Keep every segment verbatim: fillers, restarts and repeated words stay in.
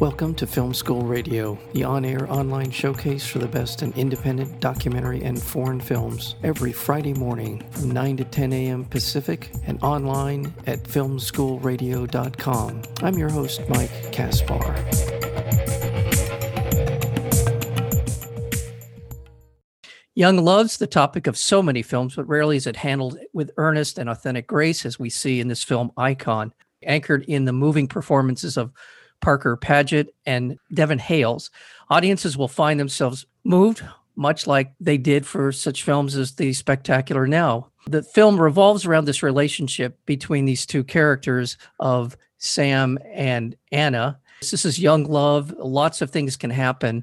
Welcome to Film School Radio, the on-air online showcase for the best in independent documentary and foreign films, every Friday morning from nine to ten a.m. Pacific and online at film school radio dot com. I'm your host, Mike Kaspar. Young love's the topic of so many films, but rarely is it handled with earnest and authentic grace, as we see in this film Icon, anchored in the moving performances of Parker Padgett and Devin Hales. Audiences will find themselves moved, much like they did for such films as The Spectacular Now. The film revolves around this relationship between these two characters of Sam and Anna. This is young love. Lots of things can happen,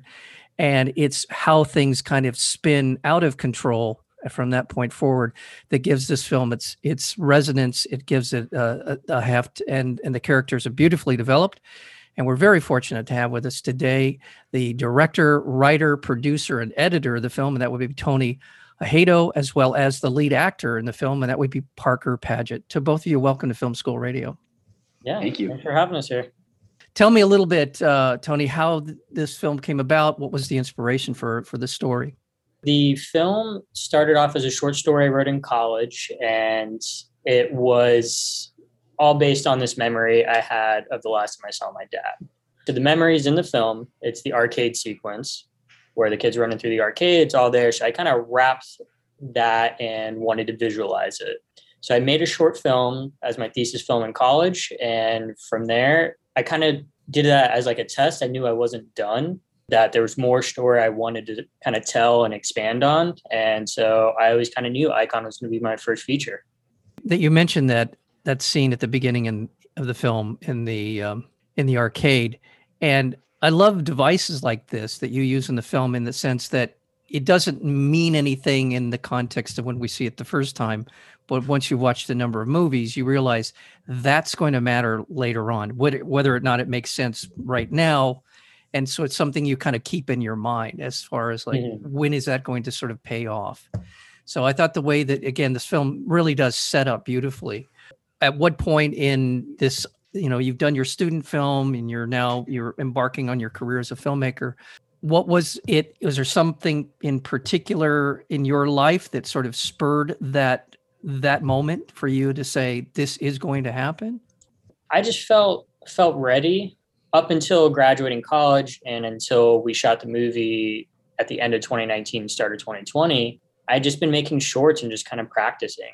and it's how things kind of spin out of control from that point forward that gives this film its its resonance. It gives it a, a, a heft, and, and the characters are beautifully developed. And we're very fortunate to have with us today the director, writer, producer, and editor of the film, and that would be Tony Hado, as well as the lead actor in the film, and that would be Parker Padgett. To both of you, welcome to Film School Radio. Yeah, thank you. Thanks for having us here. Tell me a little bit, uh, Tony, how th- this film came about. What was the inspiration for for this story? The film started off as a short story I wrote in college, and it was all based on this memory I had of the last time I saw my dad. So the memories in the film, it's the arcade sequence where the kid's running through the arcade. It's all there. So I kind of wrapped that and wanted to visualize it. So I made a short film as my thesis film in college. And from there, I kind of did that as like a test. I knew I wasn't done, that there was more story I wanted to kind of tell and expand on. And so I always kind of knew Icon was going to be my first feature. That you mentioned that that scene at the beginning in, of the film in the um, in the arcade. And I love devices like this that you use in the film, in the sense that it doesn't mean anything in the context of when we see it the first time. But once you watch the number of movies, you realize that's going to matter later on, whether or not it makes sense right now. And so it's something you kind of keep in your mind as far as like, mm-hmm. when is that going to sort of pay off? So I thought the way that, again, this film really does set up beautifully. At what point in this, you know, you've done your student film and you're now, you're embarking on your career as a filmmaker. What was it? Was there something in particular in your life that sort of spurred that, that moment for you to say, this is going to happen? I just felt, felt ready up until graduating college. And until we shot the movie at the end of twenty nineteen, start of twenty twenty, I'd just been making shorts and just kind of practicing.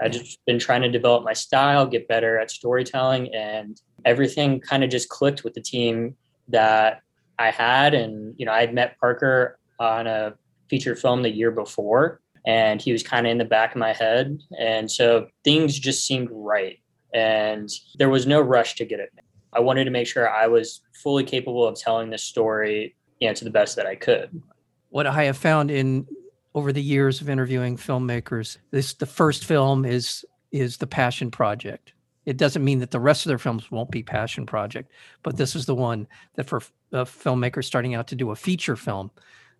I just been trying to develop my style, get better at storytelling, and everything kind of just clicked with the team that I had. And, you know, I'd met Parker on a feature film the year before, and he was kind of in the back of my head. And so things just seemed right. And there was no rush to get it. I wanted to make sure I was fully capable of telling this story, you know, to the best that I could. What I have found in over the years of interviewing filmmakers, this the first film is is the passion project. It doesn't mean that the rest of their films won't be passion project, but this is the one that for a filmmaker starting out to do a feature film,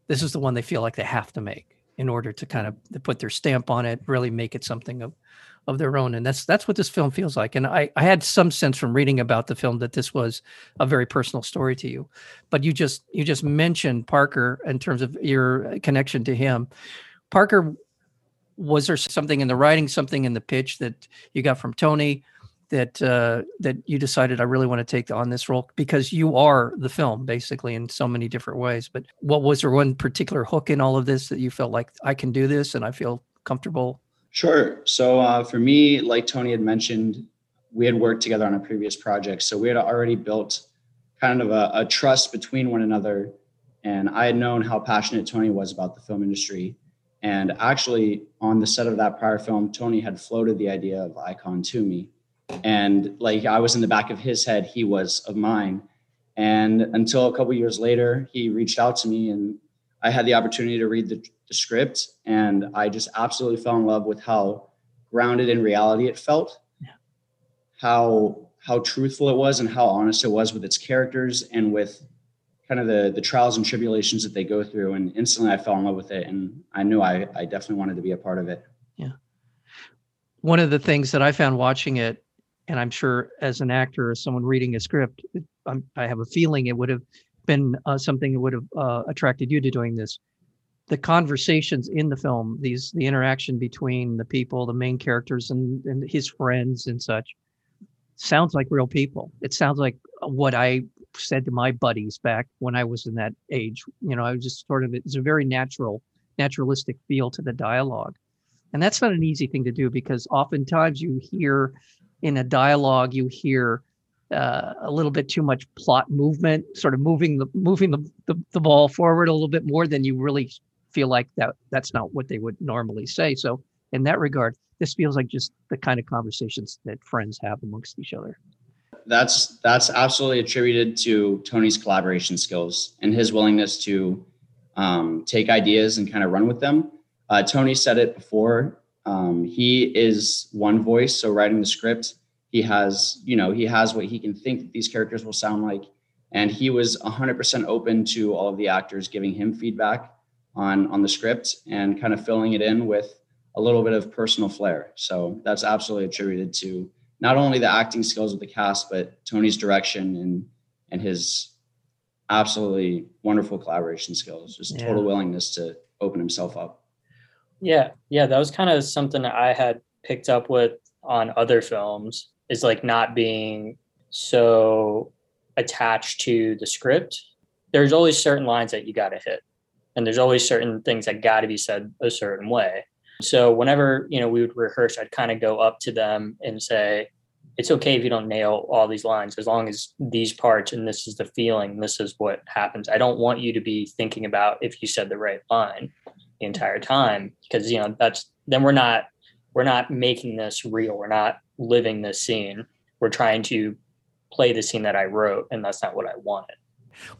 this is the one they feel like they have to make in order to kind of put their stamp on it, really make it something of, of their own. And that's that's what this film feels like. And I, I had some sense from reading about the film that this was a very personal story to you. But you just you just mentioned Parker in terms of your connection to him. Parker, was there something in the writing, something in the pitch that you got from Tony that uh, that you decided, I really want to take on this role? Because you are the film, basically, in so many different ways. But what was there one particular hook in all of this that you felt like, I can do this and I feel comfortable? Sure. So uh, for me, like Tony had mentioned, we had worked together on a previous project. So we had already built kind of a, a trust between one another. And I had known how passionate Tony was about the film industry. And actually, on the set of that prior film, Tony had floated the idea of Icon to me. And like I was in the back of his head, he was of mine. And until a couple of years later, he reached out to me and I had the opportunity to read the, the script. And I just absolutely fell in love with how grounded in reality it felt, yeah. how how truthful it was and how honest it was with its characters and with kind of the, the trials and tribulations that they go through. And instantly I fell in love with it. And I knew I, I definitely wanted to be a part of it. Yeah. One of the things that I found watching it, and I'm sure as an actor, as someone reading a script, I'm, I have a feeling it would have been uh, something that would have uh, attracted you to doing this. The conversations in the film, these the interaction between the people, the main characters and, and his friends and such, sounds like real people. It sounds like what I said to my buddies back when I was in that age. You know, I was just sort of, it's a very natural, naturalistic feel to the dialogue. And that's not an easy thing to do, because oftentimes you hear in a dialogue, you hear uh, a little bit too much plot movement, sort of moving the moving the, the, the ball forward a little bit more than you really feel like that that's not what they would normally say. So in that regard, this feels like just the kind of conversations that friends have amongst each other. That's that's absolutely attributed to Tony's collaboration skills and his willingness to um, take ideas and kind of run with them. Uh, Tony said it before. Um, he is one voice. So writing the script, he has, you know, he has what he can think that these characters will sound like. And he was one hundred percent open to all of the actors giving him feedback on, on the script and kind of filling it in with a little bit of personal flair. So that's absolutely attributed to not only the acting skills of the cast, but Tony's direction and, and his absolutely wonderful collaboration skills, just yeah. total willingness to open himself up. Yeah. Yeah. That was kind of something that I had picked up with on other films, is like not being so attached to the script. There's always certain lines that you got to hit, and there's always certain things that got to be said a certain way. So whenever, you know, we would rehearse, I'd kind of go up to them and say, it's okay if you don't nail all these lines, as long as these parts, and this is the feeling, this is what happens. I don't want you to be thinking about if you said the right line the entire time, because, you know, that's, then we're not, we're not making this real. We're not living this scene. We're trying to play the scene that I wrote, and that's not what I wanted.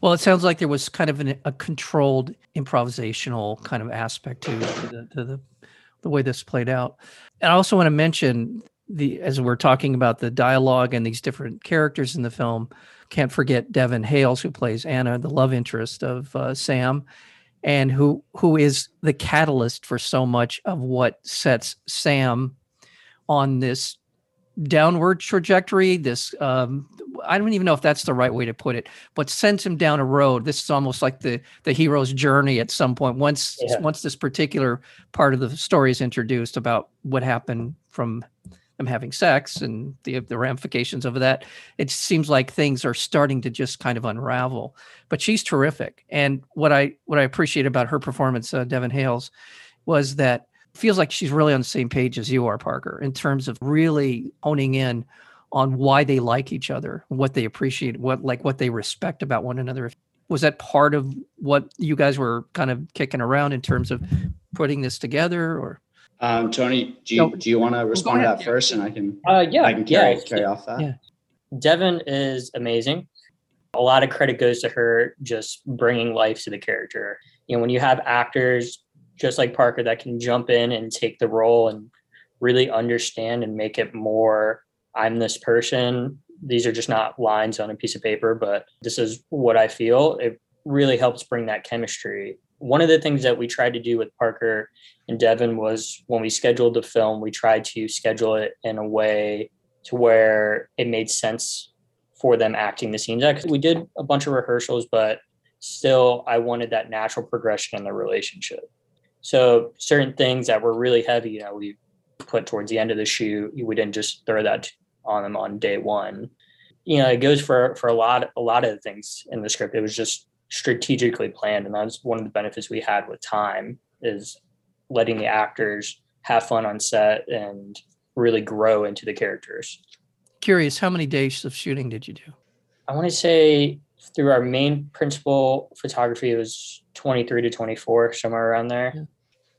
Well, it sounds like there was kind of an, a controlled improvisational kind of aspect to, to, the, to the, the way this played out. And I also want to mention the, as we're talking about the dialogue and these different characters in the film, can't forget Devin Hales, who plays Anna, the love interest of uh, Sam, and who who is the catalyst for so much of what sets Sam on this downward trajectory. This, um, I don't even know if that's the right way to put it, but sends him down a road. This is almost like the the hero's journey at some point. Once yeah. once this particular part of the story is introduced about what happened from them having sex and the the ramifications of that, it seems like things are starting to just kind of unravel. But she's terrific. And what I what I appreciate about her performance, uh, Devin Hales, was that feels like she's really on the same page as you are, Parker, in terms of really honing in on why they like each other, what they appreciate, what like what they respect about one another. Was that part of what you guys were kind of kicking around in terms of putting this together, or? Um, Tony, do you, no, do you want to respond to that first, and I can uh, yeah, I can carry, yeah. carry off that? Yeah. Devin is amazing. A lot of credit goes to her just bringing life to the character. You know, when you have actors just like Parker that can jump in and take the role and really understand and make it more, I'm this person. These are just not lines on a piece of paper, but this is what I feel. It really helps bring that chemistry. One of the things that we tried to do with Parker and Devin was when we scheduled the film, we tried to schedule it in a way to where it made sense for them acting the scenes out. We did a bunch of rehearsals, but still I wanted that natural progression in the relationship. So certain things that were really heavy, you know, we put towards the end of the shoot, we didn't just throw that on them on day one. You know, it goes for, for a lot, a lot of things in the script. It was just strategically planned, and that's one of the benefits we had with time, is letting the actors have fun on set and really grow into the characters. Curious, how many days of shooting did you do? I want to say through our main principal photography, it was twenty-three to twenty-four, somewhere around there. Yeah.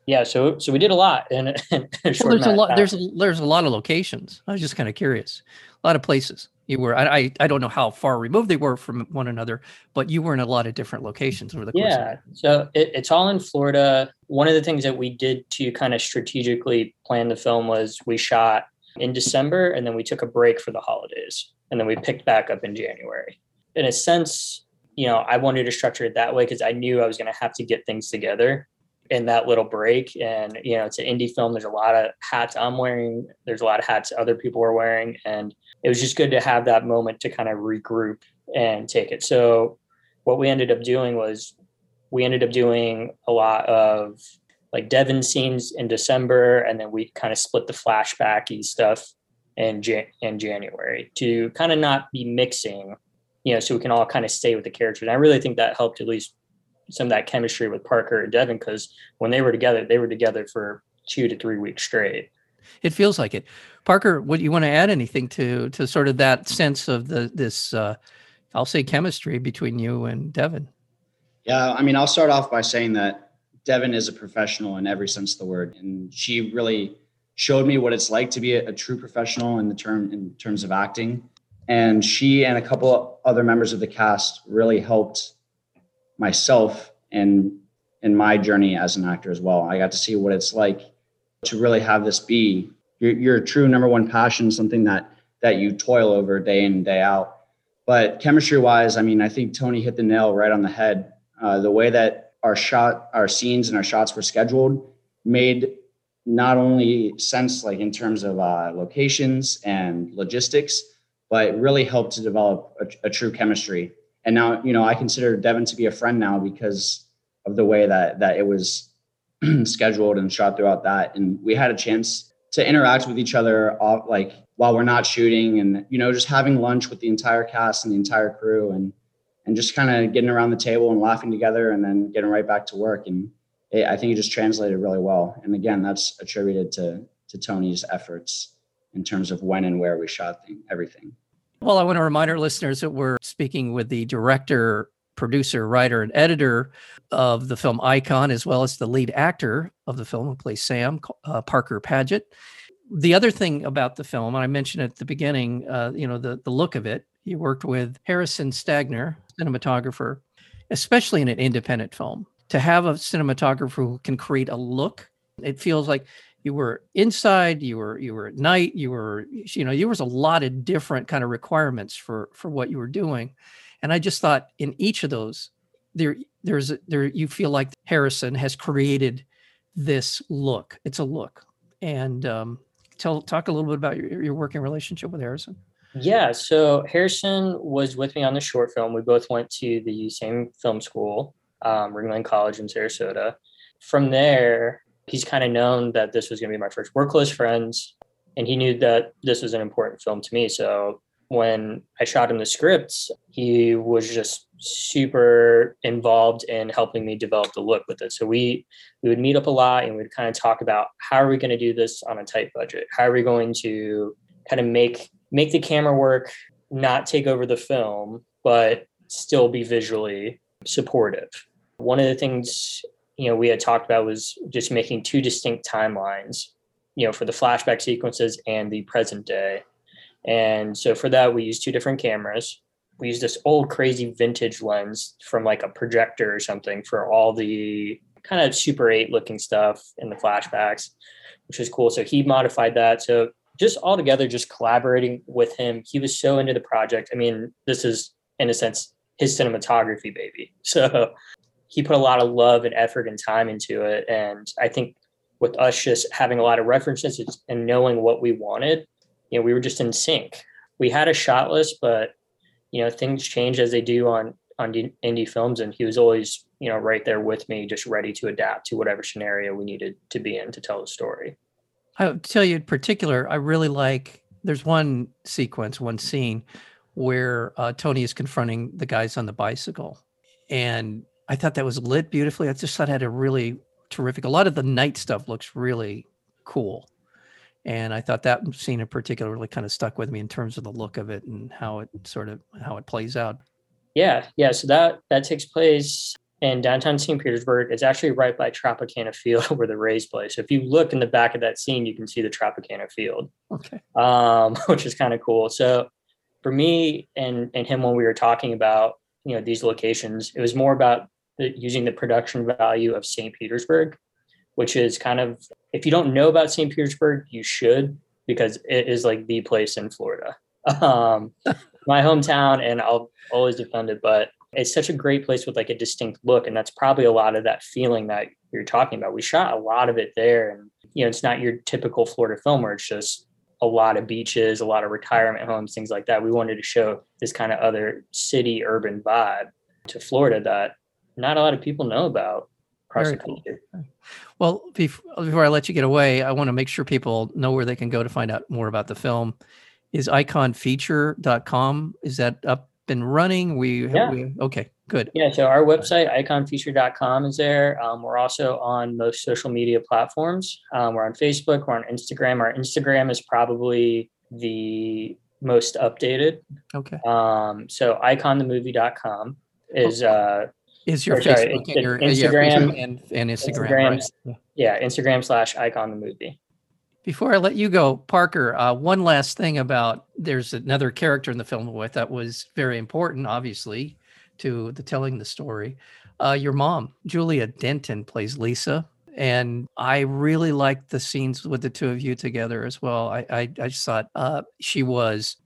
Yeah, so so we did a lot in a, in a short well, there's a lot. There's a, there's a lot of locations. I was just kind of curious. A lot of places you were. I, I I don't know how far removed they were from one another, but you were in a lot of different locations over the course. Yeah, of so it, it's all in Florida. One of the things that we did to kind of strategically plan the film was we shot in December, and then we took a break for the holidays, and then we picked back up in January. In a sense, you know, I wanted to structure it that way because I knew I was going to have to get things together in that little break. And, you know, it's an indie film. There's a lot of hats I'm wearing. There's a lot of hats other people are wearing. And it was just good to have that moment to kind of regroup and take it. So what we ended up doing was we ended up doing a lot of like Devin scenes in December, and then we kind of split the flashbacky stuff in Jan- in January to kind of not be mixing, you know, so we can all kind of stay with the characters. And I really think that helped at least some of that chemistry with Parker and Devin, because when they were together, they were together for two to three weeks straight. It feels like it. Parker, would you want to add anything to to sort of that sense of the this, uh, I'll say, chemistry between you and Devin? Yeah, I mean, I'll start off by saying that Devin is a professional in every sense of the word. And she really showed me what it's like to be a, a true professional in the term in terms of acting. And she and a couple other members of the cast really helped myself and in my journey as an actor as well. I got to see what it's like to really have this be your, your true number one passion, something that that you toil over day in and day out. But chemistry wise, I mean, I think Tony hit the nail right on the head. Uh, the way that our shot, our scenes and our shots were scheduled made not only sense, like in terms of uh, locations and logistics, but it really helped to develop a, a true chemistry. And now, you know, I consider Devin to be a friend now because of the way that that it was scheduled and shot throughout that. And we had a chance to interact with each other off, like while we're not shooting, and, you know, just having lunch with the entire cast and the entire crew, and, and just kind of getting around the table and laughing together and then getting right back to work. And it, I think it just translated really well. And again, that's attributed to, to Tony's efforts in terms of when and where we shot thing, everything. Well, I want to remind our listeners that we're speaking with the director, producer, writer, and editor of the film Icon, as well as the lead actor of the film, who plays Sam, uh, Parker Padgett. The other thing about the film, and I mentioned at the beginning, uh, you know, the, the look of it, he worked with Harrison Stagner, cinematographer, especially in an independent film. To have a cinematographer who can create a look, it feels like you were inside, you were you were at night, you were, you know, there was a lot of different kind of requirements for for what you were doing. And I just thought in each of those, there, there's, there, you feel like Harrison has created this look. It's a look. And um, tell, talk a little bit about your, your working relationship with Harrison. Yeah. So Harrison was with me on the short film. We both went to the same film school, um, Ringling College in Sarasota. From there, he's kind of known that this was going to be my first work, close friends, and he knew that this was an important film to me. So when I shot him the scripts, he was just super involved in helping me develop the look with it. So we we would meet up a lot and we'd kind of talk about how are we going to do this on a tight budget? How are we going to kind of make make the camera work, not take over the film, but still be visually supportive? One of the things, you know, we had talked about was just making two distinct timelines, you know, for the flashback sequences and the present day. And so for that, we used two different cameras. We used this old crazy vintage lens from like a projector or something for all the kind of Super eight looking stuff in the flashbacks, which was cool. So he modified that. So just all together, just collaborating with him. He was so into the project. I mean, this is, in a sense, his cinematography baby. So he put a lot of love and effort and time into it. And I think with us just having a lot of references and knowing what we wanted, you know, we were just in sync. We had a shot list, but, you know, things change as they do on, on indie films. And he was always, you know, right there with me, just ready to adapt to whatever scenario we needed to be in to tell the story. I'll tell you in particular, I really like, there's one sequence, one scene where uh, Tony is confronting the guys on the bicycle. And I thought that was lit beautifully. I just thought it had a really terrific, a lot of the night stuff looks really cool. And I thought that scene in particular really kind of stuck with me in terms of the look of it and how it sort of, how it plays out. Yeah, yeah. So that that takes place in downtown Saint Petersburg. It's actually right by Tropicana Field where the Rays play. So if you look in the back of that scene, you can see the Tropicana Field, okay, um, which is kind of cool. So for me and, and him, when we were talking about, you know, these locations, it was more about the, using the production value of Saint Petersburg, which is kind of, if you don't know about Saint Petersburg, you should, because it is like the place in Florida, um, my hometown, and I'll always defend it, but it's such a great place with like a distinct look. And that's probably a lot of that feeling that you're talking about. We shot a lot of it there, and, you know, it's not your typical Florida film where it's just a lot of beaches, a lot of retirement homes, things like that. We wanted to show this kind of other city urban vibe to Florida that not a lot of people know about across the country. Cool. Well, before I let you get away, I want to make sure people know where they can go to find out more about the film. Is icon feature dot com, is that up and running? We, yeah. we Okay, good. Yeah, so our website, icon feature dot com, is there. Um, we're also on most social media platforms. Um, we're on Facebook, we're on Instagram. Our Instagram is probably the most updated. Okay. Um, so icon the movie dot com is... Uh, is your or, Facebook sorry, and your, Instagram, and, and Instagram. Instagram right? Yeah, Instagram slash iconthemovie. Before I let you go, Parker, uh, one last thing about there's another character in the film with that was very important, obviously, to the telling the story. Uh, your mom, Julia Denton, plays Lisa. And I really liked the scenes with the two of you together as well. I, I, I just thought uh, she was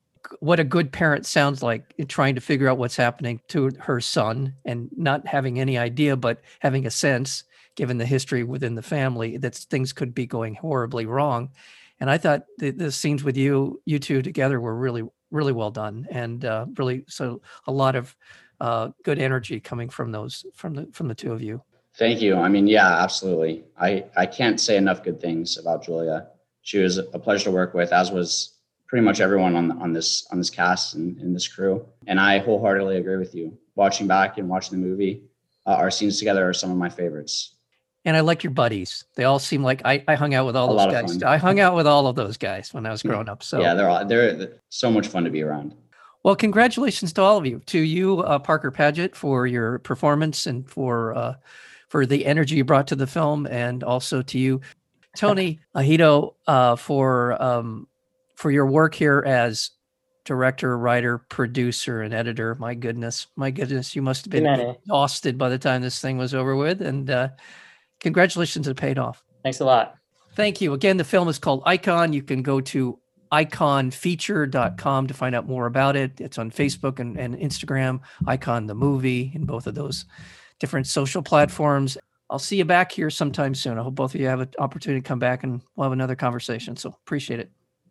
what a good parent sounds like, trying to figure out what's happening to her son and not having any idea, but having a sense, given the history within the family, that things could be going horribly wrong. And I thought the, the scenes with you, you two together were really, really well done. And uh, really, so a lot of uh, good energy coming from those, from the, from the two of you. Thank you. I mean, yeah, absolutely. I, I can't say enough good things about Julia. She was a pleasure to work with, as was pretty much everyone on the, on this, on this cast and in this crew. And I wholeheartedly agree with you. Watching back and watching the movie, uh, our scenes together are some of my favorites. And I like your buddies. They all seem like I, I hung out with all a those guys. I hung out with all of those guys when I was growing up. So yeah, they're all, they're so much fun to be around. Well, congratulations to all of you. To you, uh, Parker Padgett, for your performance and for uh, for the energy you brought to the film, and also to you, Tony Hado, uh, for um, for your work here as director, writer, producer, and editor. My goodness, my goodness, you must have been exhausted by the time this thing was over with, and. Uh, Congratulations, it paid off. Thanks a lot. Thank you. Again, the film is called Icon. You can go to icon feature dot com to find out more about it. It's on Facebook and, and Instagram, Icon the Movie, in both of those different social platforms. I'll see you back here sometime soon. I hope both of you have an opportunity to come back and we'll have another conversation. So appreciate it.